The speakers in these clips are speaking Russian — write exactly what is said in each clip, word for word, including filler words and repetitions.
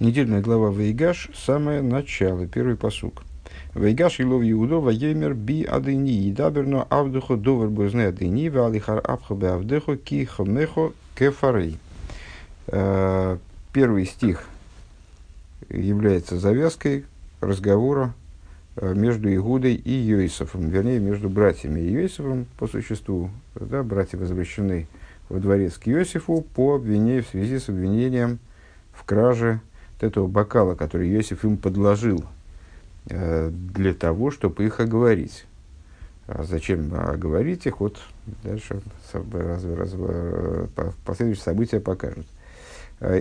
недельная глава Ваигаш, самое начало, первый пасук. Ваигаш илов Иуда, ваемер би адыни, идаберно авдухо довер бозне адыни, ваалихар абхабе авдехо ки хамехо кефарей. Первый стих является завязкой разговора между Игудой и Йосефом, вернее, между братьями и Йосефом по существу. Да, братья возвращены во дворец к Йосефу по обвинению, в связи с обвинением в краже вот этого бокала, который Йосеф им подложил э, для того, чтобы их оговорить. А зачем оговорить их? Вот дальше раз, раз, раз, последующие события покажут.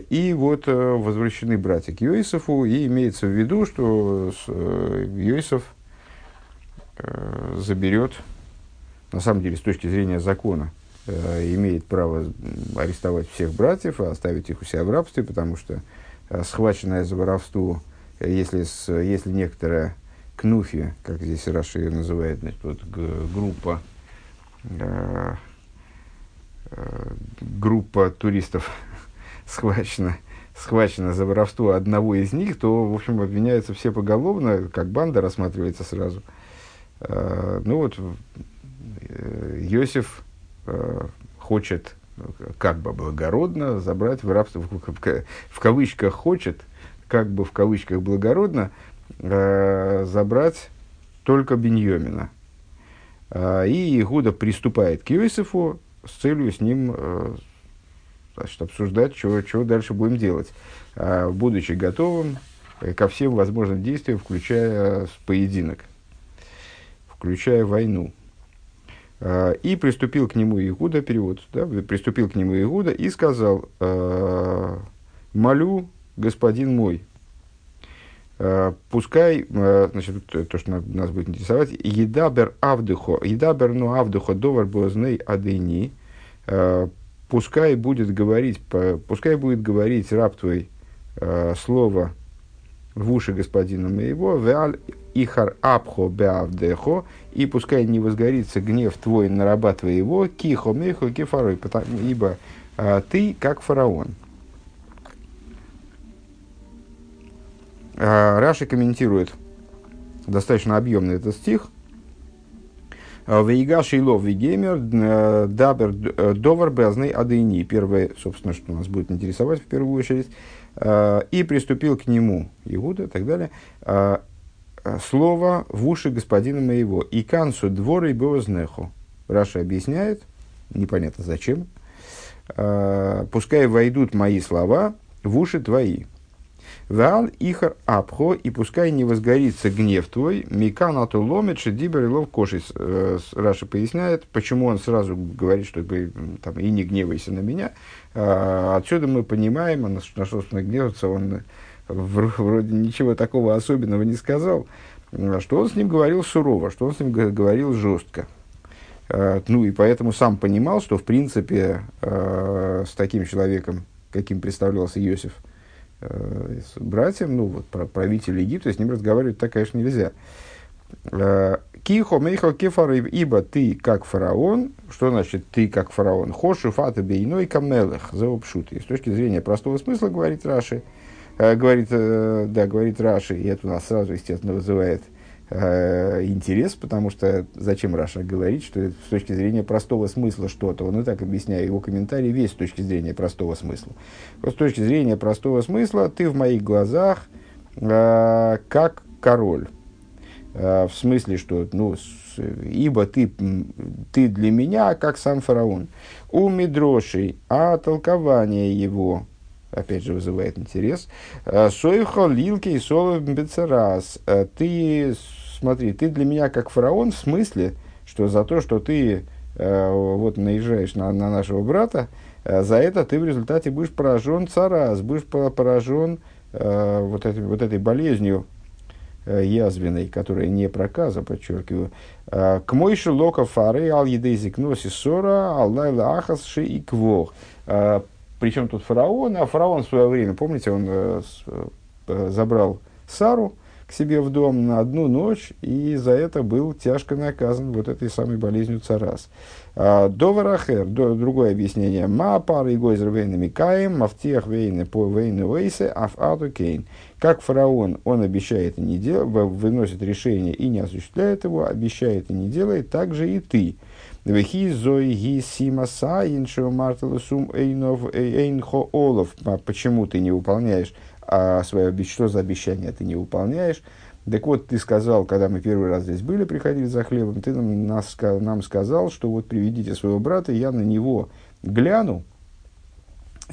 И вот возвращены братья к Йосефу, и имеется в виду, что Йосеф заберет, на самом деле, с точки зрения закона, имеет право арестовать всех братьев, а оставить их у себя в рабстве, потому что схваченное за воровство, если, если некоторая кнуфия, как здесь Раши ее называет, значит, вот, группа, группа туристов, Схвачено, схвачено за воровство одного из них, то, в общем, обвиняются все поголовно, как банда рассматривается сразу. Э, ну вот, э, Йосеф э, хочет, как бы благородно, забрать в рабство, в, в, в кавычках хочет, как бы в кавычках благородно, э, забрать только Беньямина. Э, и Игуда приступает к Йосефу с целью с ним... Э, Значит, обсуждать, чего, чего дальше будем делать, будучи готовым ко всем возможным действиям, включая поединок, включая войну. И приступил к нему Игуда, перевод, да, приступил к нему Игуда и сказал: молю, господин мой, пускай, значит, то, что нас будет интересовать, едабер авдухо, едабер ну авдухо довар бозней адыни, пускай будет говорить, пускай будет говорить раб твой э, слово в уши господина моего, веаль ихар апхо беавдехо, и пускай не возгорится гнев твой на раба твоего, кихо мехо кефарой, ибо э, ты как фараон. Э, Раши комментирует достаточно объемно этот стих. Ваигаш илов вигемер дабер довар безней адыни. Первое, собственно, что нас будет интересовать в первую очередь. И приступил к нему Игуда и так далее. Слово в уши господина моего. И кансу дворы безнеху. Раши объясняет, непонятно зачем. Пускай войдут мои слова в уши твои. Ваал ихар апхо, и пускай не возгорится гнев твой, миканату ломит шедибер лов кошис. Раши поясняет, почему он сразу говорит, что там, и не гневайся на меня. Отсюда мы понимаем, на что он гневается, он вроде ничего такого особенного не сказал, что он с ним говорил сурово, что он с ним говорил жестко. Ну и поэтому сам понимал, что в принципе с таким человеком, каким представлялся Йосеф, с братьям, ну вот правитель Египта, с ним разговаривать так, конечно, нельзя. Кихо мейхо кефары, ибо ты как фараон. Что значит ты как фараон? Хошу фата бейной камелех заопшут. И с точки зрения простого смысла говорит Раши, говорит, да, говорит Раши, и это у нас сразу, естественно, вызывает интерес, потому что зачем Раша говорит, что это с точки зрения простого смысла что-то? Он и так объясняет, его комментарий весь с точки зрения простого смысла. Вот с точки зрения простого смысла ты в моих глазах э, как король. Э, в смысле, что ну, с, ибо ты, ты для меня как сам фараон. У Мидроши, а толкование его... опять же, вызывает интерес. Сойхо, лилки и соло бецерас. Ты, смотри, ты для меня как фараон в смысле, что за то, что ты вот наезжаешь на, на нашего брата, за это ты в результате будешь поражен царас, будешь поражен вот этой, вот этой болезнью язвенной, которая не проказа, подчеркиваю. К мойши лока фары ал едезик носи сора аллайла ахас ши и квох. Причем тут фараон, а фараон в свое время, помните, он э, забрал Сару, к себе в дом на одну ночь, и за это был тяжко наказан вот этой самой болезнью царас. Доварахер, другое объяснение. Ма пар и гойзер вейна микаем, мафтех вейна по вейну вейсе, аф ату кейн. Как фараон, он обещает и не делает, выносит решение и не осуществляет его, обещает и не делает, так же и ты. Почему ты не выполняешь, а свое, что за обещание ты не выполняешь? Так вот, ты сказал, когда мы первый раз здесь были, приходили за хлебом, ты нам, нас, нам сказал, что вот приведите своего брата, я на него гляну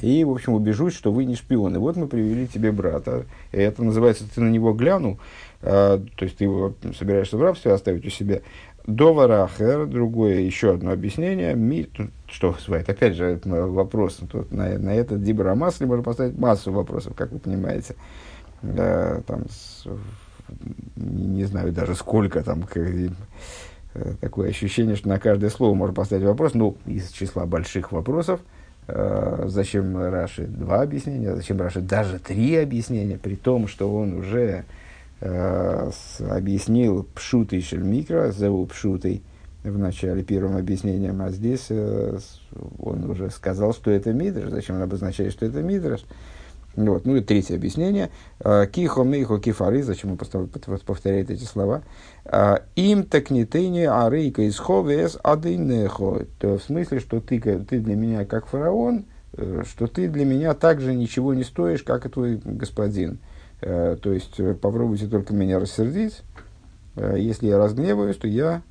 и, в общем, убежусь, что вы не шпионы. Вот мы привели тебе брата. Это называется, ты на него глянул, а, то есть ты его собираешься в рабстве оставить у себя. Доварахер, другое, еще одно объяснение, ми, что свайт, опять же, вопрос, тут на, на этот дибрамас можно поставить массу вопросов, как вы понимаете, да, там, с, не знаю даже сколько, там, как, такое ощущение, что на каждое слово можно поставить вопрос, ну, из числа больших вопросов, э, зачем Раши два объяснения, зачем Раши даже три объяснения, при том, что он уже... объяснил пшутый шельмикра, зову пшутый в начале первым объяснением, а здесь он уже сказал, что это мидраш. Зачем он обозначает, что это мидраш? Вот. Ну и третье объяснение. Кихо мейхо кифары, зачем он повторяет эти слова? Им такнитыни арейка из ховес адынехо. В смысле, что ты, ты для меня как фараон, что ты для меня также ничего не стоишь, как и твой господин. Uh, то есть, попробуйте только меня рассердить. Uh, если я разгневаюсь, то я...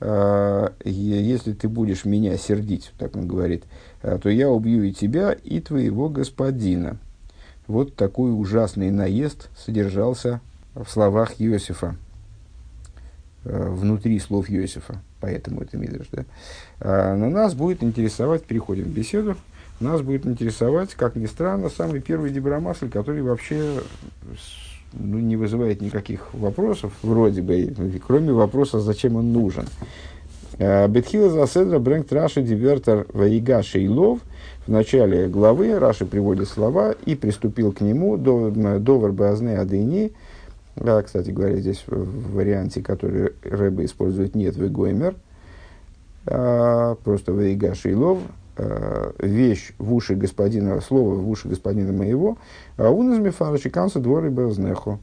Uh, если ты будешь меня сердить, так он говорит, uh, то я убью и тебя, и твоего господина. Вот такой ужасный наезд содержался в словах Иосифа. Uh, внутри слов Иосифа. Поэтому это мидраш. Да? Uh, но нас будет интересовать, переходим в беседу, нас будет интересовать, как ни странно, самый первый дибрамасль, который вообще ну, не вызывает никаких вопросов, вроде бы, кроме вопроса, зачем он нужен. Бетхила заседра брэнкт Раши дивертер Ваигаш и лов. В начале главы Раши приводит слова и приступил к нему довар базны адыни. Да, кстати говоря, здесь в варианте, который Рэбе использует, нет вегоймер, просто Ваигаш и лов. Вещь в уши господина, слово в уши господина моего, он из мифарочеканца двор и бразнеху.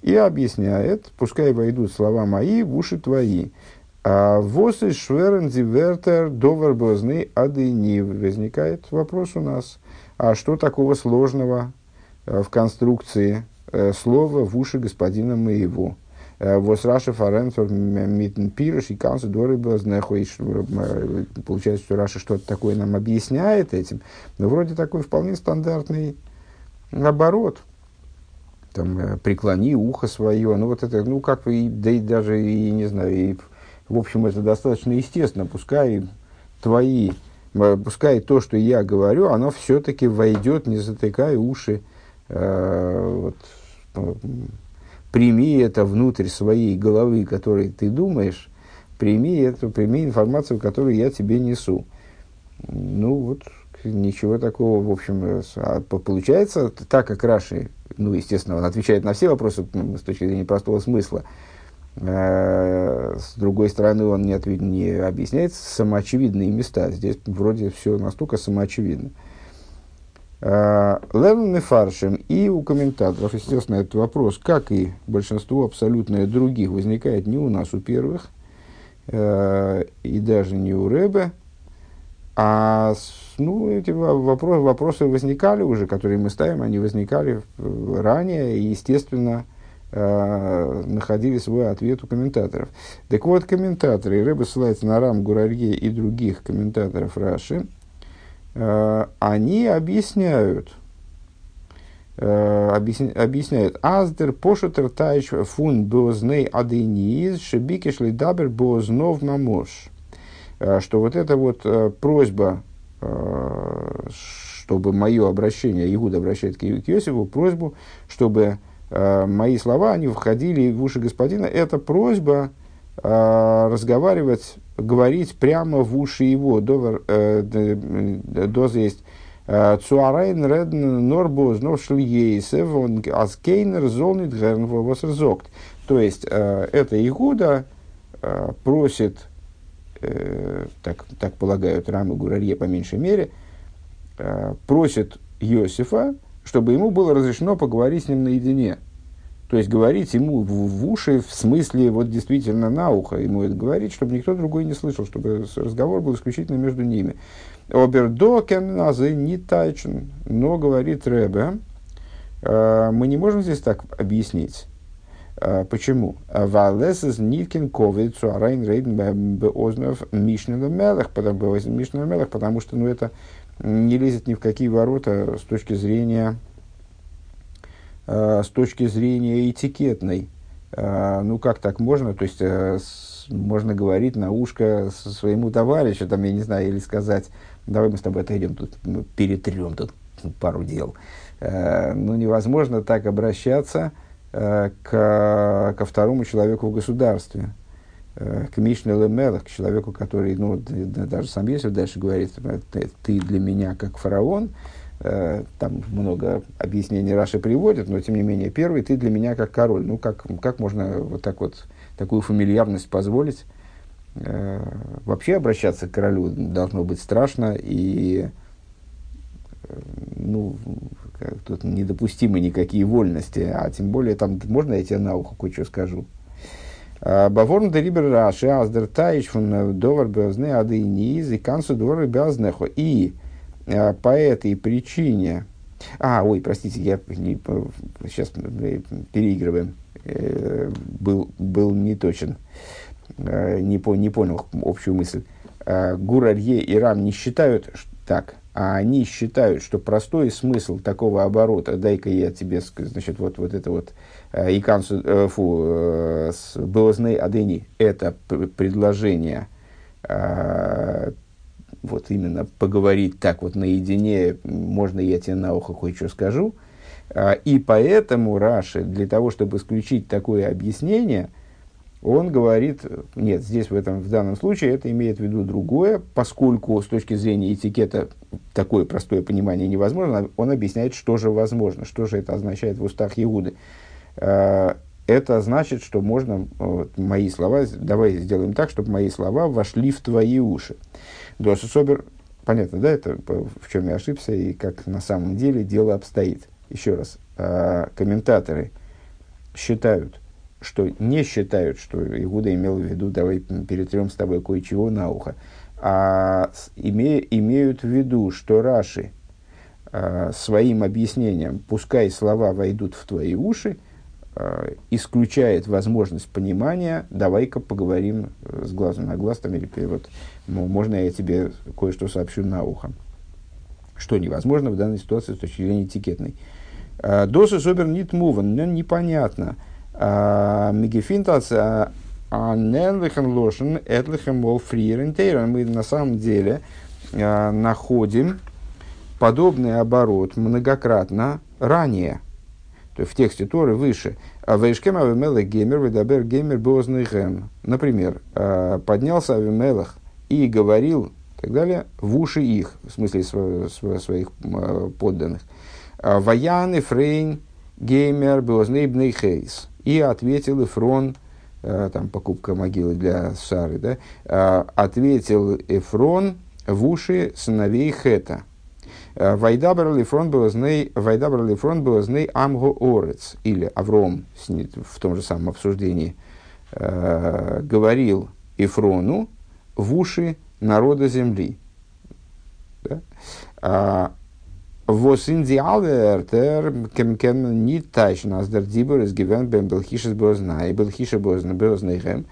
И объясняет, пускай войдут слова мои в уши твои. Вос из шверен дивертер довар бразны адыни. Возникает вопрос у нас, а что такого сложного в конструкции слова в уши господина моего? Восраши фаренфер митн пирыш и канцы доры бразнеху. Получается, что Раши что-то такое нам объясняет этим. Но вроде такой вполне стандартный оборот. Там, преклони ухо свое. Ну, вот это, ну, как вы, да и даже, и не знаю, и, в общем, это достаточно естественно. Пускай твои, пускай то, что я говорю, оно все-таки войдет, не затыкая уши. Э, вот, прими это внутрь своей головы, которой ты думаешь, прими эту, прими информацию, которую я тебе несу. Ну вот, ничего такого, в общем, получается, так как Раши, ну, естественно, он отвечает на все вопросы с точки зрения простого смысла. С другой стороны, он не, ответ, не объясняет самоочевидные места. Здесь вроде все настолько самоочевидно. Левым и фаршем, и у комментаторов, естественно, этот вопрос, как и большинство абсолютно других, возникает не у нас, у первых, э, и даже не у Рэбе, а ну, эти вопрос, вопросы возникали уже, которые мы ставим, они возникали ранее, и, естественно, э, находили свой ответ у комментаторов. Так вот, комментаторы, Рэбе ссылается на Рам, Гур Арье и других комментаторов Раши, Uh, они объясняют, uh, объясня, объясняют, аздер пошутер тайч фун бозней адынииз шебикиш лидабер бознов мамош, что вот эта вот uh, просьба, uh, чтобы мое обращение, Иуда обращает к Йосефу, просьбу, чтобы uh, мои слова, они входили в уши господина, это просьба uh, разговаривать, говорить прямо в уши его. Доза есть Цуарайн редн норбоз ношл ейсев, он аскейнер золнит герн волос рзокт. То есть, это Игуда просит, так, так полагают Рам и Гур Арье по меньшей мере, просит Иосифа, чтобы ему было разрешено поговорить с ним наедине. То есть, говорить ему в уши, в смысле, вот действительно на ухо ему это говорить, чтобы никто другой не слышал, чтобы разговор был исключительно между ними. «Обердокен азы не тайчен», но, говорит Ребе, мы не можем здесь так объяснить. Почему? «Валесес ниткин ковид цуарайн рейден беознов мишнена мелах», потому что ну, это не лезет ни в какие ворота с точки зрения... с точки зрения этикетной. Ну, как так можно? То есть, можно говорить на ушко своему товарищу, там, я не знаю, или сказать, давай мы с тобой отойдем, тут перетрем тут пару дел. Ну, невозможно так обращаться к, ко второму человеку в государстве, к Мишне Лемелах, к человеку, который, ну, даже сам Йосеф дальше говорит, ты для меня как фараон. Там много объяснений Раши приводят, но, тем не менее, первый, ты для меня как король. Ну, как, как можно вот так вот, такую фамильярность позволить? Вообще обращаться к королю должно быть страшно, и, ну, тут недопустимы никакие вольности, а тем более, там, можно я тебе на ухо кое-что скажу? Баворн де рибер Раши, аздер таич фон довар беозне ады низ, и кансу довар беознехо. И... по этой причине... А, ой, простите, я не, сейчас переигрываю. Был, был неточен. Не, по, не понял общую мысль. Гур Арье и Рам не считают что, так, а они считают, что простой смысл такого оборота, дай-ка я тебе, значит, вот, вот это вот, икансу, фу, с Белозной Адени, это предложение... Вот именно поговорить так вот наедине, можно я тебе на ухо кое-что скажу. И поэтому Раши, для того, чтобы исключить такое объяснение, он говорит, нет, здесь в, этом, в данном случае это имеет в виду другое, поскольку с точки зрения этикета такое простое понимание невозможно, он объясняет, что же возможно, что же это означает в устах Иуды. Это значит, что можно, вот, мои слова, давай сделаем так, чтобы мои слова вошли в твои уши. Доша Собер, понятно, да, это в чем я ошибся и как на самом деле дело обстоит. Еще раз, э, комментаторы считают, что не считают, что Игуда имел в виду, давай перетрем с тобой кое-чего на ухо, а име, имеют в виду, что Раши э, своим объяснением, пускай слова войдут в твои уши, э, исключает возможность понимания, давай-ка поговорим с глазу на глаз, там, или перевод. Можно я тебе кое-что сообщу на ухо? Что невозможно в данной ситуации с точки зрения этикетной. Досы собер нит муван, непонятно. Мегефинтац анэнлэхэн лошен этлэхэн мол фриерентейрон. Мы на самом деле находим подобный оборот многократно ранее. То есть в тексте Торы выше. Ваишкем авимелэх геймер ведабер геймер бозныхэм. Например, поднялся авимелэх и говорил, и так далее, в уши их, в смысле сво, сво, своих э, подданных. «Ваян Эфрейн геймер беознейбный хейс». И ответил Эфрон, э, там покупка могилы для Сары, да, э, ответил Эфрон в уши сыновей Хэта. «Вайдабрал Эфрон беозней, вайдабрал Эфрон беозней амго орец». Или Авром в том же самом обсуждении э, говорил Эфрону в уши народа земли. Вос индиале эртер кемкен не тайшн аздер дибер изгивен бен белхишес бозна и белхише бозна бознаихэм.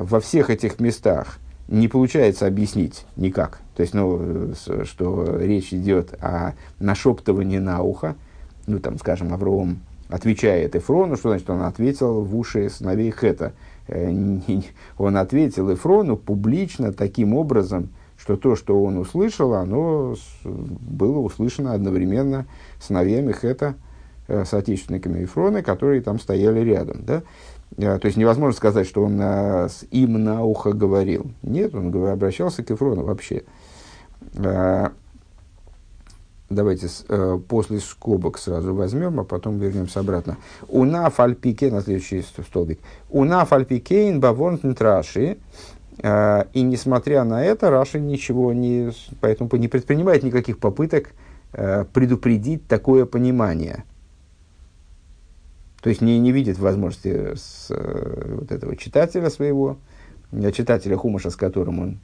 Во всех этих местах не получается объяснить никак. То есть, ну, что речь идет о нашептывании на ухо. Ну, там, скажем, Авраам отвечает Эфрону, что значит он ответил в уши сыновей Хэта. Он ответил Эфрону публично таким образом, что то, что он услышал, оно было услышано одновременно сыновьями Хэта, соотечественниками Эфрона, которые там стояли рядом. Да? То есть невозможно сказать, что он с им на ухо говорил. Нет, он обращался к Эфрону вообще. Давайте э, после скобок сразу возьмем, а потом вернемся обратно. Уна фальпике, на следующий столбик. Уна фальпикейн баворнт Раши. Э, и несмотря на это, Раши ничего не, поэтому не предпринимает никаких попыток э, предупредить такое понимание. То есть не, не видит возможности с, э, вот этого читателя своего, читателя Хумаша, с которым он...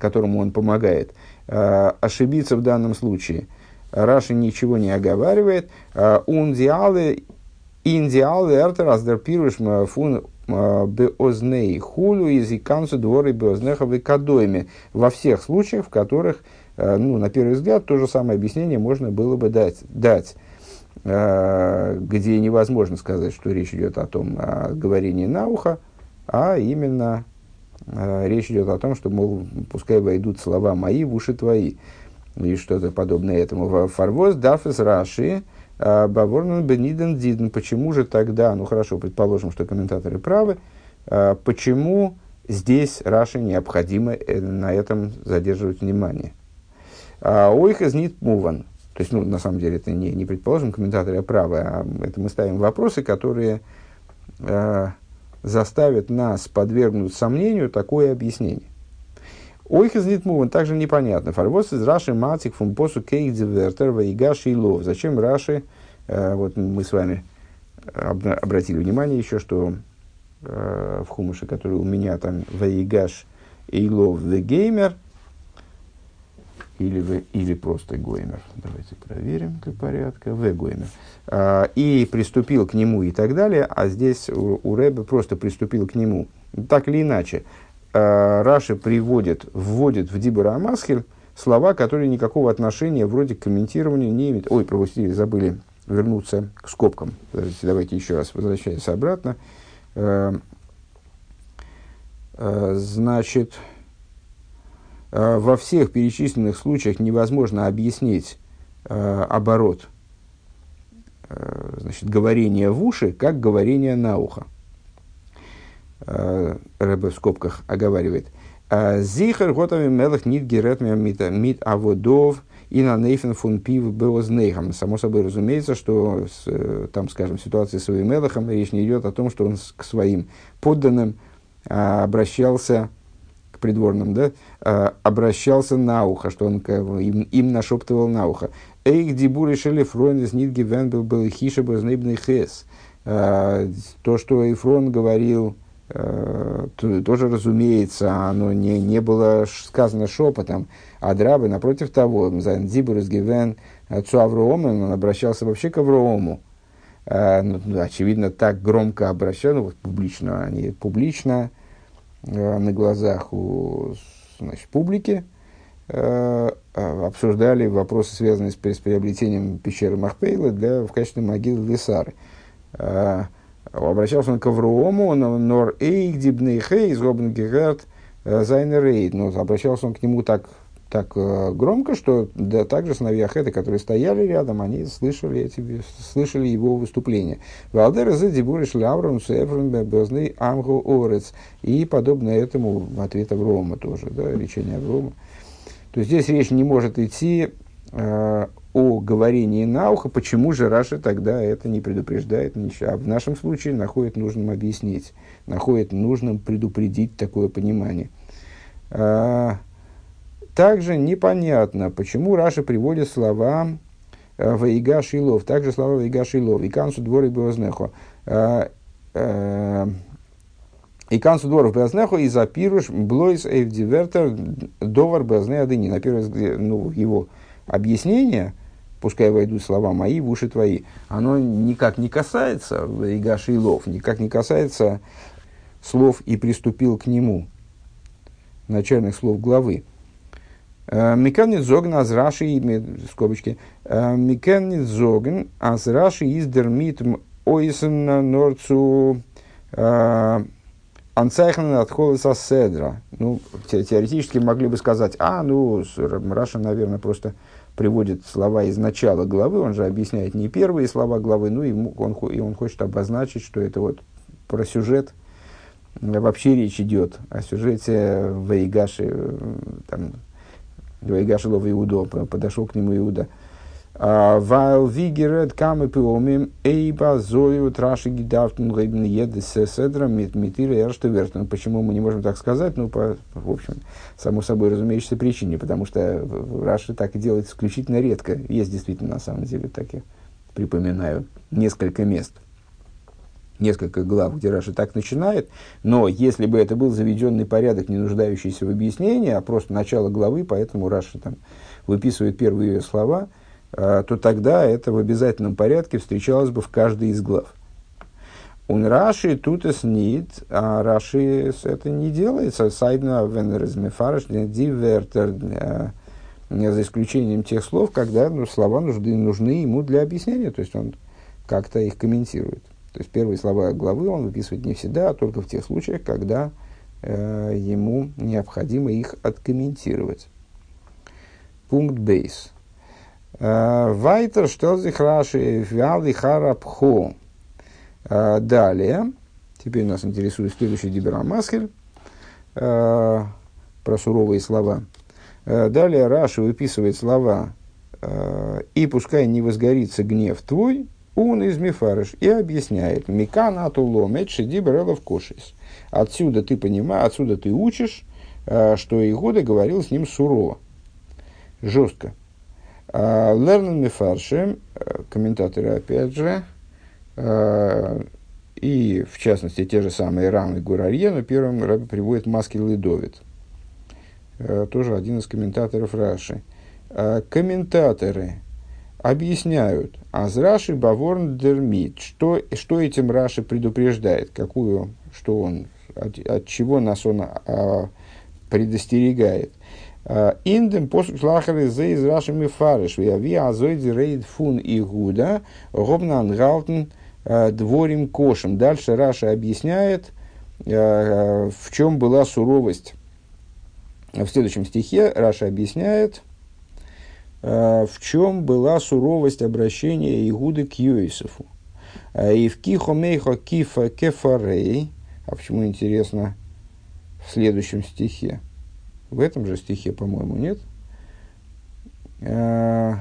которому он помогает, ошибиться в данном случае. Раши ничего не оговаривает. «Ундиалы, индиалы, эрта раздерпируешь фун беозней хулю из икансу дворы беознеха в икадойме». Во всех случаях, в которых, ну, на первый взгляд, то же самое объяснение можно было бы дать, дать, где невозможно сказать, что речь идет о том, о говорении на ухо, а именно... Речь идет о том, что, мол, пускай войдут слова мои в уши твои. И что-то подобное этому. Фарвоз дафес Раши баворнан бениден диден. Почему же тогда, ну хорошо, предположим, что комментаторы правы, почему здесь Раши необходимо на этом задерживать внимание? Ойх из нит муван. То есть, ну, на самом деле, это не, не предположим, комментаторы правы, а это мы ставим вопросы, которые... заставит нас подвергнуть сомнению такое объяснение. Ойх из Нитмуван также непонятно. Фарвос из Раши Матик фумпосу кейк дивертер Ваигаш и Лов. Зачем Раши, э, вот мы с вами обна- обратили внимание еще, что э, в Хумаше, который у меня там Ваигаш и Лов the Gamer, или, или просто Гоймер, давайте проверим для порядка, В Гоймер, а, и приступил к нему и так далее, а здесь у, у Рэбе просто приступил к нему. Так или иначе, а, Раши приводит, вводит в Дибура Амасхель слова, которые никакого отношения вроде к комментированию не имеют. Ой, пропустили, забыли вернуться к скобкам. Подождите, давайте еще раз возвращаемся обратно. А, а, значит... Во всех перечисленных случаях невозможно объяснить э, оборот э, значит, говорения в уши, как говорение на ухо. Э, Рэбе в скобках оговаривает. «Зихар готови мелах нит герет мит аводов и на нейфен фун пив беознейхам». Само собой разумеется, что с, там, скажем, в ситуации с своим мелахом речь не идет о том, что он к своим подданным э, обращался... придворным, да, обращался на ухо, что он им, им нашептывал на ухо. «Эйх дибур и шель Эфрон из нитги вен был был хиша бэзнэбный хэс». То, что Эфрон говорил, тоже, разумеется, оно не, не было сказано шепотом. А Драбы, напротив того, «Дибур из гивен цу Аврому», он обращался вообще к Аврому. Очевидно, так громко обращался, ну, вот публично, а не публично, на глазах у, значит, публики э, обсуждали вопросы, связанные с, с приобретением пещеры Махпейла для, в качестве могилы для Сары. Э, обращался он к Аврому, нор эйк дибней хэй, изгобн гигард зайнер эйд. Но обращался он к нему так, так э, громко, что да, также сыновья Хэта, которые стояли рядом, они слышали, эти, слышали его выступление. И подобно этому ответ Аврома тоже, да, речение Аврома. То есть здесь речь не может идти э, о говорении на ухо. Почему же Раши тогда это не предупреждает? Ничего? А в нашем случае находит нужным объяснить, находит нужным предупредить такое понимание. Также непонятно, почему Раши приводит слова «Ваигаш и Лов». Также слова «Ваигаш и Лов». «Икансу дворы беознехо». «Икансу дворы беознехо» и «Запируш блойс эйвдивертер довар беозне адыни». На первый взгляд, ну, его объяснение, пускай войдут слова мои в уши твои, оно никак не касается «Ваигаш и Лов», никак не касается слов «И приступил к нему», начальных слов главы. Микенит зогн аз Раши, скобочки, микенит зогн аз Раши из дермит ойсен норцу анцайхен от холоса седра. Ну, теоретически могли бы сказать, а, ну, Раша, наверное, просто приводит слова из начала главы, он же объясняет не первые слова главы, ну, ему, он, и он хочет обозначить, что это вот про сюжет. Вообще речь идет о сюжете Ваигаши, там, Ваигаш и Лов Иуда, подошел к нему Иуда. Вайл вигерет камы пиомим эйба зою траши гидавтун гейбн еды седра мит митира ярштевертун. Почему мы не можем так сказать? Ну, по, в общем, само собой разумеющейся причине, потому что Раши так и делает исключительно редко. Есть действительно, на самом деле, так я припоминаю, несколько мест, несколько глав, где Раши так начинает. Но если бы это был заведенный порядок, не нуждающийся в объяснении, а просто начало главы, поэтому Раши там выписывает первые ее слова, то тогда это в обязательном порядке встречалось бы в каждой из глав. «Ун Раши тутес нит», а Раши это не делается, «сайдна венерезмефараш дивертер», за исключением тех слов, когда ну, слова нужны, нужны ему для объяснения, то есть он как-то их комментирует. То есть первые слова главы он выписывает не всегда, а только в тех случаях, когда э, ему необходимо их откомментировать. Пункт бейс. Вайтер, что здесь Раши, вялый харабхо. Далее, теперь нас интересует следующий диберамаскель uh, про суровые слова. Uh, далее Раши выписывает слова uh, «И пускай не возгорится гнев твой, он из мифарыш», и объясняет «Микан атуло медши диберелов кошис». Отсюда ты понимаешь, отсюда ты учишь, uh, что Игуда говорил с ним сурово, жестко. Лернан мифарши, комментаторы опять же, и в частности те же самые Рам и Гур Арье, но первым Раби приводит Маскил ле-Давид, тоже один из комментаторов Раши. Комментаторы объясняют, аз Раши баворн дермит, что, что этим Раши предупреждает, какую, что он, от, от чего нас он а, предостерегает. Индем посуд лахары зе из Рашими фарыш, вияви азойди рейд фун Игуда, гобнан галтен дворим кошем. Дальше Раша объясняет, в чем была суровость. В следующем стихе Раша объясняет, в чем была суровость обращения Игуды к Йосефу. И в кихомейхо кифа кефарей, а почему интересно, в следующем стихе. В этом же стихе, по-моему, нет. А...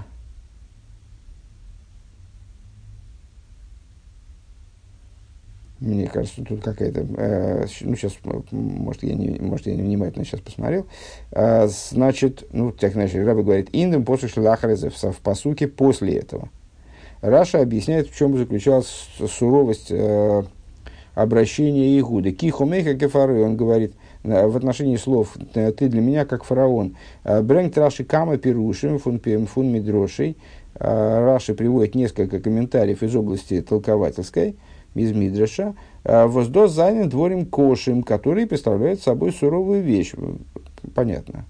Мне кажется, тут какая-то... А, ну, сейчас, может, я не, может, я не внимательно сейчас посмотрел. А, значит, ну, так, значит, Раби говорит, «Индем после шлахрезев», в пасуке после этого. Раша объясняет, в чем заключалась суровость а, обращения Игуды. «Кихумейха кефары», он говорит, в отношении слов «ты для меня как фараон». «Брэнг траши кама пирушим фун пиэм фун мидрошей». Раши приводит несколько комментариев из области толковательской, из Мидраша. «Воздо занят дворем кошим», который представляет собой суровую вещь. Понятно.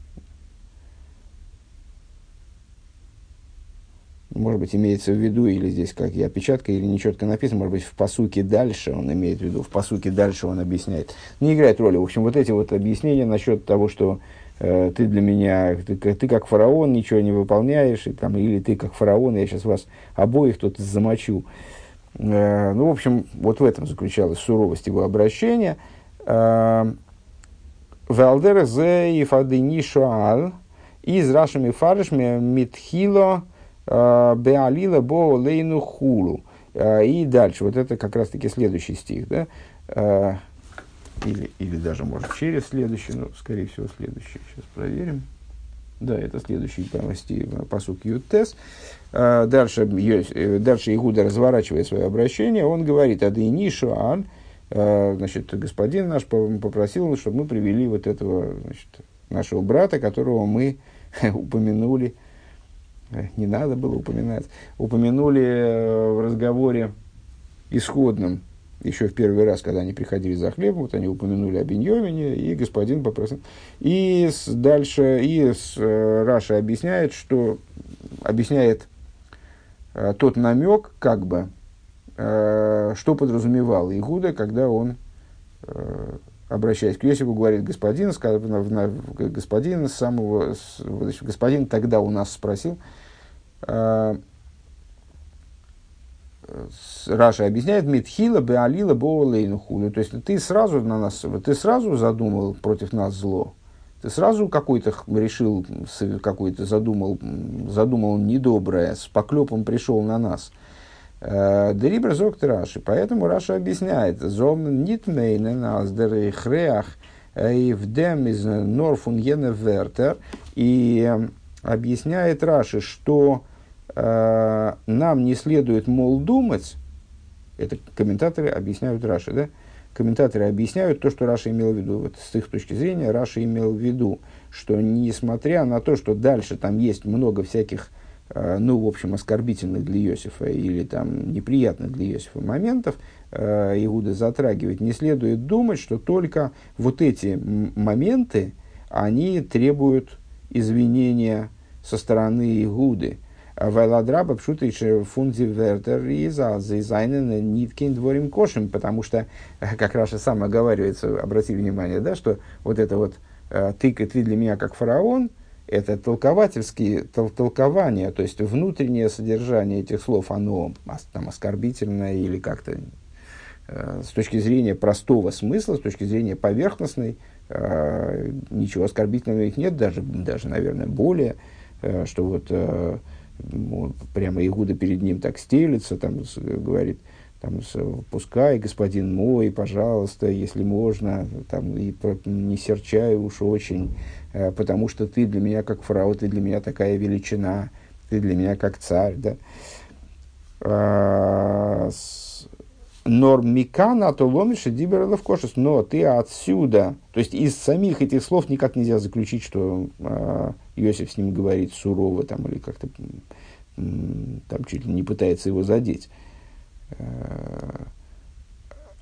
Может быть, имеется в виду, или здесь как я опечатка, или нечетко написано, может быть, в пасуке дальше он имеет в виду, в пасуке дальше он объясняет. Не играет роли. В общем, вот эти вот объяснения насчет того, что э, ты для меня, ты, ты как фараон, ничего не выполняешь, и, там, или ты как фараон, я сейчас вас обоих тут замочу. Э, ну, в общем, вот в этом заключалась суровость его обращения. «Валдер зе ифадыни шоал из рашами фарышми митхило». «Беалила бо лейну хулу». И дальше. Вот это как раз-таки следующий стих. Да? Или, или даже, может, через следующий. Но, скорее всего, следующий. Сейчас проверим. Да, это следующий пасук Ютес. Дальше, дальше Игуда разворачивает свое обращение. Он говорит, «Адыни шоан». Значит, господин наш попросил, чтобы мы привели вот этого, значит, нашего брата, которого мы упомянули. Не надо было упоминать. Упомянули в разговоре исходном, еще в первый раз, когда они приходили за хлебом, вот они упомянули о Беньямине, и господин попросил. И с, дальше и с, Раша объясняет, что объясняет э, тот намек, как бы, э, что подразумевал Игуда, когда он, э, обращаясь к Йосефу, говорит, господин, господин, самого, господин тогда у нас спросил. Э, Раша объясняет, «Митхила беалила боулейну хулю». То есть, ты сразу, на нас, ты сразу задумал против нас зло. Ты сразу какой-то решил, какой-то задумал, задумал недоброе, с поклепом пришел на нас. Дерибра зогт Раши. Поэтому Раши объясняет. Зом нитмейнен аздеры хреах и вдем из норфунгена вертер. И объясняет Раши, что э, нам не следует, мол, думать. Это комментаторы объясняют Раши, да? Комментаторы объясняют то, что Раши имел в виду. Вот с их точки зрения Раши имел в виду, что несмотря на то, что дальше там есть много всяких, ну, в общем, оскорбительных для Йосефа или там неприятных для Йосефа моментов, Иуда затрагивает, не следует думать, что только вот эти моменты, они требуют извинения со стороны Игуды. Вайладраба пшутыше фунди вертер и за зайнен ниткин дворим кошем, потому что, как Раша сам оговаривается, обрати внимание, да, что вот это вот «ты, ты для меня как фараон», это толковательские тол- толкования, то есть внутреннее содержание этих слов, оно там оскорбительное или как-то э, с точки зрения простого смысла, с точки зрения поверхностной, э, ничего оскорбительного в них нет, даже, даже, наверное, более, э, что вот э, прямо Игуда перед ним так стелится, там с, говорит, там, с, пускай, господин мой, пожалуйста, если можно, там, и про, не серчай уж очень, потому что ты для меня как фараон, ты для меня такая величина, ты для меня как царь, да. Норм микана, то ломишь и диберла в кошес, но ты отсюда, то есть из самих этих слов никак нельзя заключить, что Иосиф с ним говорит сурово, там, или как-то там чуть ли не пытается его задеть.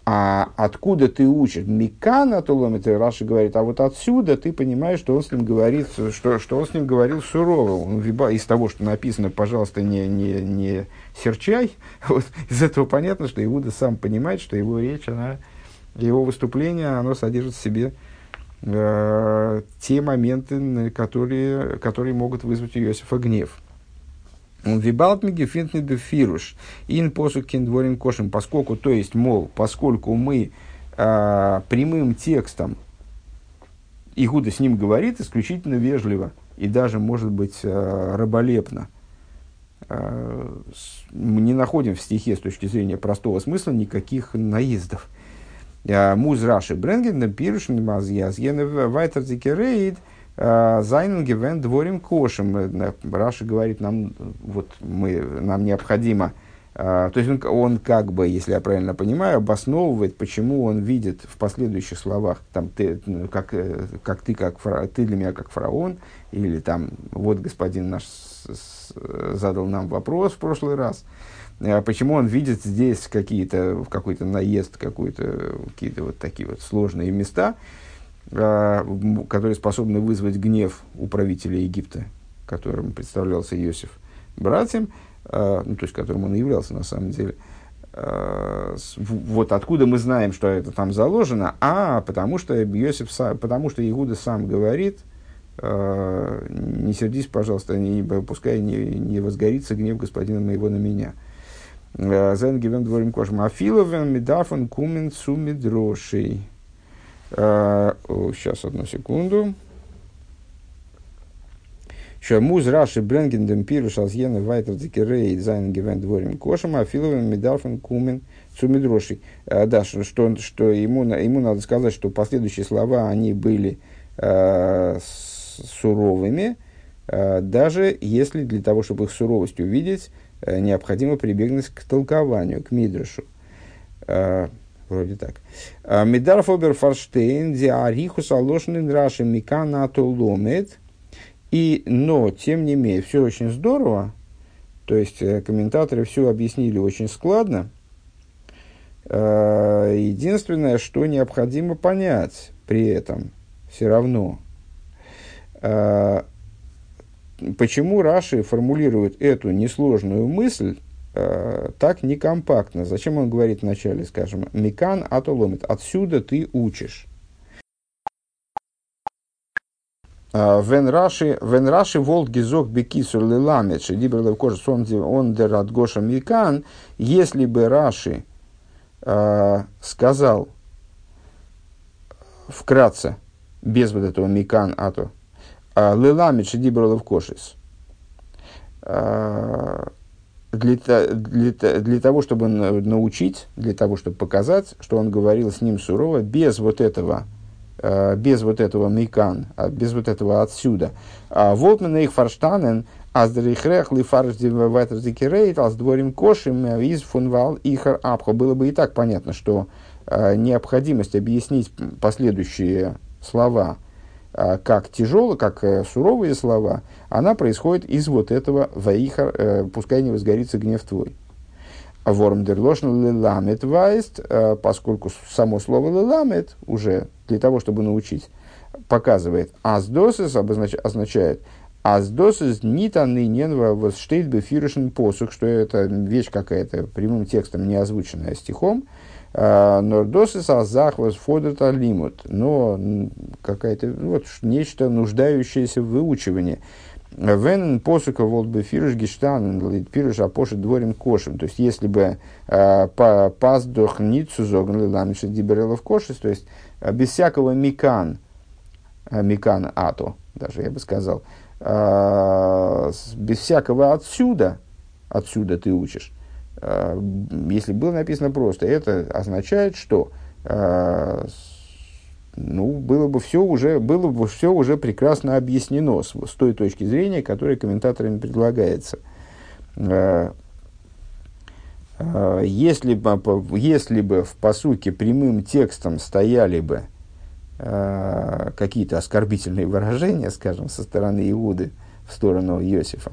А откуда ты учишь? Микана толометры, Раши говорит, а вот отсюда ты понимаешь, что он с ним говорит, что, что он с ним говорил сурово. Он, из того, что написано, пожалуйста, не, не, не серчай, вот, из этого понятно, что Иуда сам понимает, что его речь, она, его выступление, оно содержит в себе э, те моменты, которые, которые могут вызвать у Иосифа гнев. Поскольку, то есть, мол, поскольку мы э, прямым текстом, Игуда с ним говорит исключительно вежливо и даже, может быть, э, раболепно. Э, мы не находим в стихе с точки зрения простого смысла никаких наездов. Муз Раши Бренгенден Пирушен Мазьязьен Вайтердикерейд Зайнен гевен дворим кошем. Раши говорит, нам, вот мы, нам необходимо... То есть он, он как бы, если я правильно понимаю, обосновывает, почему он видит в последующих словах, там, ты, как, как ты, как фара, ты для меня как фараон, или там, вот господин наш с, с, задал нам вопрос в прошлый раз, почему он видит здесь какие-то, какой-то наезд, какой-то, какие-то вот такие вот сложные места, которые способны вызвать гнев у правителя Египта, которым представлялся Иосиф братьям, ну, то есть которым он и являлся на самом деле. Вот откуда мы знаем, что это там заложено? А, потому что Иосиф, потому что Игуда сам говорит, не сердись, пожалуйста, не, пускай не, не возгорится гнев господина моего на меня. Зен гивен дворим кошем афиловен медафон кумен сумидрошей. Uh, oh, сейчас, одну секунду. Муз Раши Бренгенден Пируш Азьена Вайтердикерей Зайн Гивен Дворим Кошем Афиловым Медарфен Кумен Цумидроши. Да, что, что ему, ему надо сказать, что последующие слова, они были uh, суровыми, uh, даже если для того, чтобы их суровость увидеть, uh, необходимо прибегнуть к толкованию, к Мидрашу. Uh, Вроде так. Медарф Оберфорштейн, диарихус алошнин Раши миканато ломит. И, но, тем не менее, все очень здорово. То есть, комментаторы все объяснили очень складно. Единственное, что необходимо понять при этом, все равно, почему Раши формулирует эту несложную мысль так некомпактно. Зачем он говорит вначале, скажем, «Микан атоломит» – «Отсюда ты учишь». «Вен Раши волт гизок бекисур леламет, шедиберлев кожес ондер от Гоша Микан». Если бы Раши э, сказал вкратце, без вот этого микан ату. Леламид шедибролов кошис. Для, для, для того, чтобы научить, для того, чтобы показать, что он говорил с ним сурово, без вот этого, без вот этого микан, без вот этого отсюда. Волтмена их фарштанен, аздрихрех, лифаржди ватерзикерейт, аздворим кошим, из фунвал ихар апха. Было бы и так понятно, что необходимость объяснить последующие слова как тяжелые, как суровые слова, она происходит из вот этого «Ваихар, пускай не возгорится гнев твой». «Ворм дер лошн леламет вайст», поскольку само слово «леламет» уже для того, чтобы научить, показывает «аздосес», означает «аздосес нитанный ненва восштейт бефирышен посух», что это вещь какая-то прямым текстом не озвученная стихом, «Нордосес азахвас фодерт алимут», но какая-то вот нечто нуждающееся в выучивании. «Венен посука волдбефирыш гештанен литпирыш апошит дворим кошем». То есть, если бы «паздох ницузогн лиламиша диберелов кошес», то есть, без всякого «микан», «микан ато», даже я бы сказал, без всякого «отсюда», «отсюда ты учишь». Если было написано просто, это означает, что ну, было бы все уже, было бы все уже прекрасно объяснено с, с той точки зрения, которая комментаторами предлагается. Если бы, если бы в пасуке прямым текстом стояли бы какие-то оскорбительные выражения, скажем, со стороны Иуды в сторону Иосифа,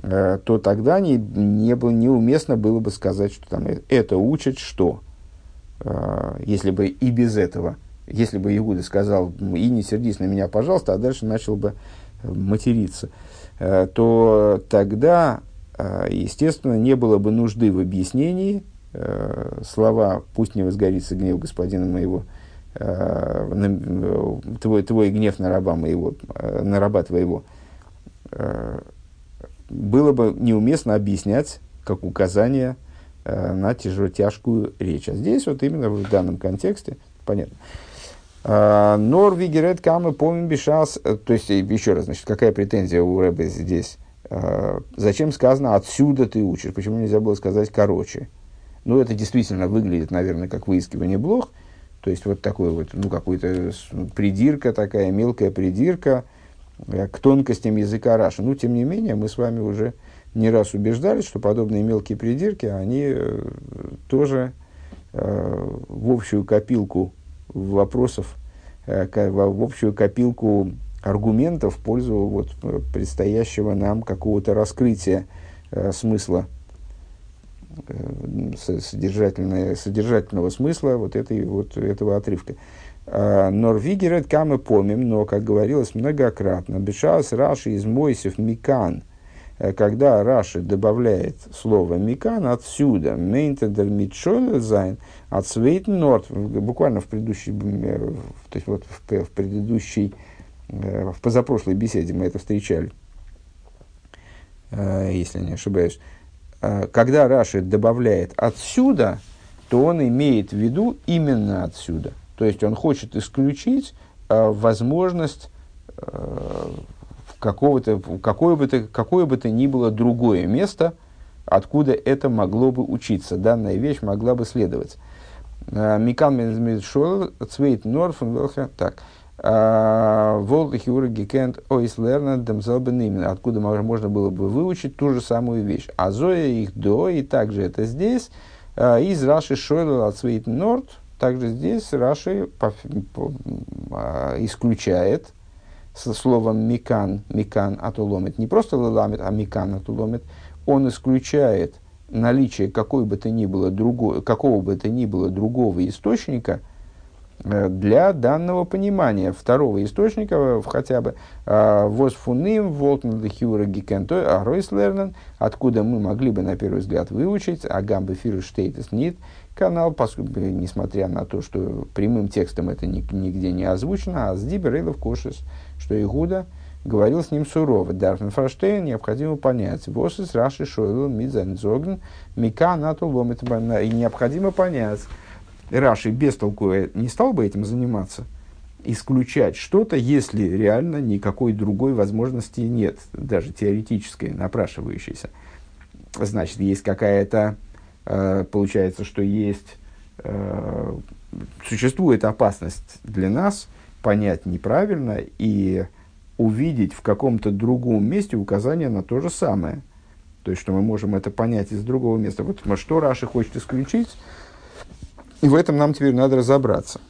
то тогда не, не было, неуместно было бы сказать, что там это учит что. Если бы и без этого, если бы Иуда сказал «и не сердись на меня, пожалуйста», а дальше начал бы материться, то тогда, естественно, не было бы нужды в объяснении. Слова «пусть не возгорится гнев господина моего», «твой, твой гнев на раба моего, на раба твоего», было бы неуместно объяснять как указание э, на тяжелотяжкую речь. А здесь вот именно в данном контексте понятно. Нор вигерет камы помим бешас. То есть, еще раз, значит, какая претензия у Рэбе здесь? Э, зачем сказано «отсюда ты учишь»? Почему нельзя было сказать «короче»? Ну, это действительно выглядит, наверное, как выискивание блох. То есть, вот такой вот, ну, какой-то придирка такая, мелкая придирка к тонкостям языка Раши. Но, тем не менее, мы с вами уже не раз убеждались, что подобные мелкие придирки, они тоже э, в общую копилку вопросов, э, в общую копилку аргументов в пользу вот, предстоящего нам какого-то раскрытия э, смысла, э, содержательного, содержательного смысла вот, этой, вот этого отрывка. Норвигерет камы помим, но, как говорилось многократно, бешас Раши из Мойсев микан, когда Раши добавляет слово микан отсюда, мейнтедер митшоль зайн, отсвейт норд, буквально в предыдущей, то есть вот в, в предыдущей, в позапрошлой беседе мы это встречали, если не ошибаюсь, когда Раши добавляет отсюда, то он имеет в виду именно отсюда. То есть, он хочет исключить э, возможность э, какого-то, какое бы то, какое бы то ни было другое место, откуда это могло бы учиться, данная вещь могла бы следовать. Микан Мизмитшол, Цвейт Норфен, Велха, так. Волдахиурги Кент Ойслерна, Демзелбен Имен, откуда можно было бы выучить ту же самую вещь. А Зоя их до, и также это здесь. Из Раши Шойла, Цвейт Норд. Также здесь Раши исключает со словом «микан», «микан атуломит», не просто «леламит», а «микан атуломит», он исключает наличие какой бы то ни было другого, какого бы то ни было другого источника для данного понимания, второго источника хотя бы «восфуным», «волтнадахиура гикентой», «аройслернен», откуда мы могли бы на первый взгляд выучить «агамбефирштейтес нит», канал, поскольку, несмотря на то, что прямым текстом это нигде не озвучено, а с Диберейлов Кошес, что Игуда говорил с ним сурово. Дарфен Фраштейн необходимо понять. Восес Раши Шойлу Мидзанзогн Мика Натулом. И необходимо понять. Раши без толку не стал бы этим заниматься. исключать что-то, если реально никакой другой возможности нет, даже теоретической, напрашивающейся. Значит, есть какая-то, э, получается, что есть, э, существует опасность для нас понять неправильно и увидеть в каком-то другом месте указание на то же самое. То есть, что мы можем это понять из другого места. Вот что Раши хочет исключить, и в этом нам теперь надо разобраться.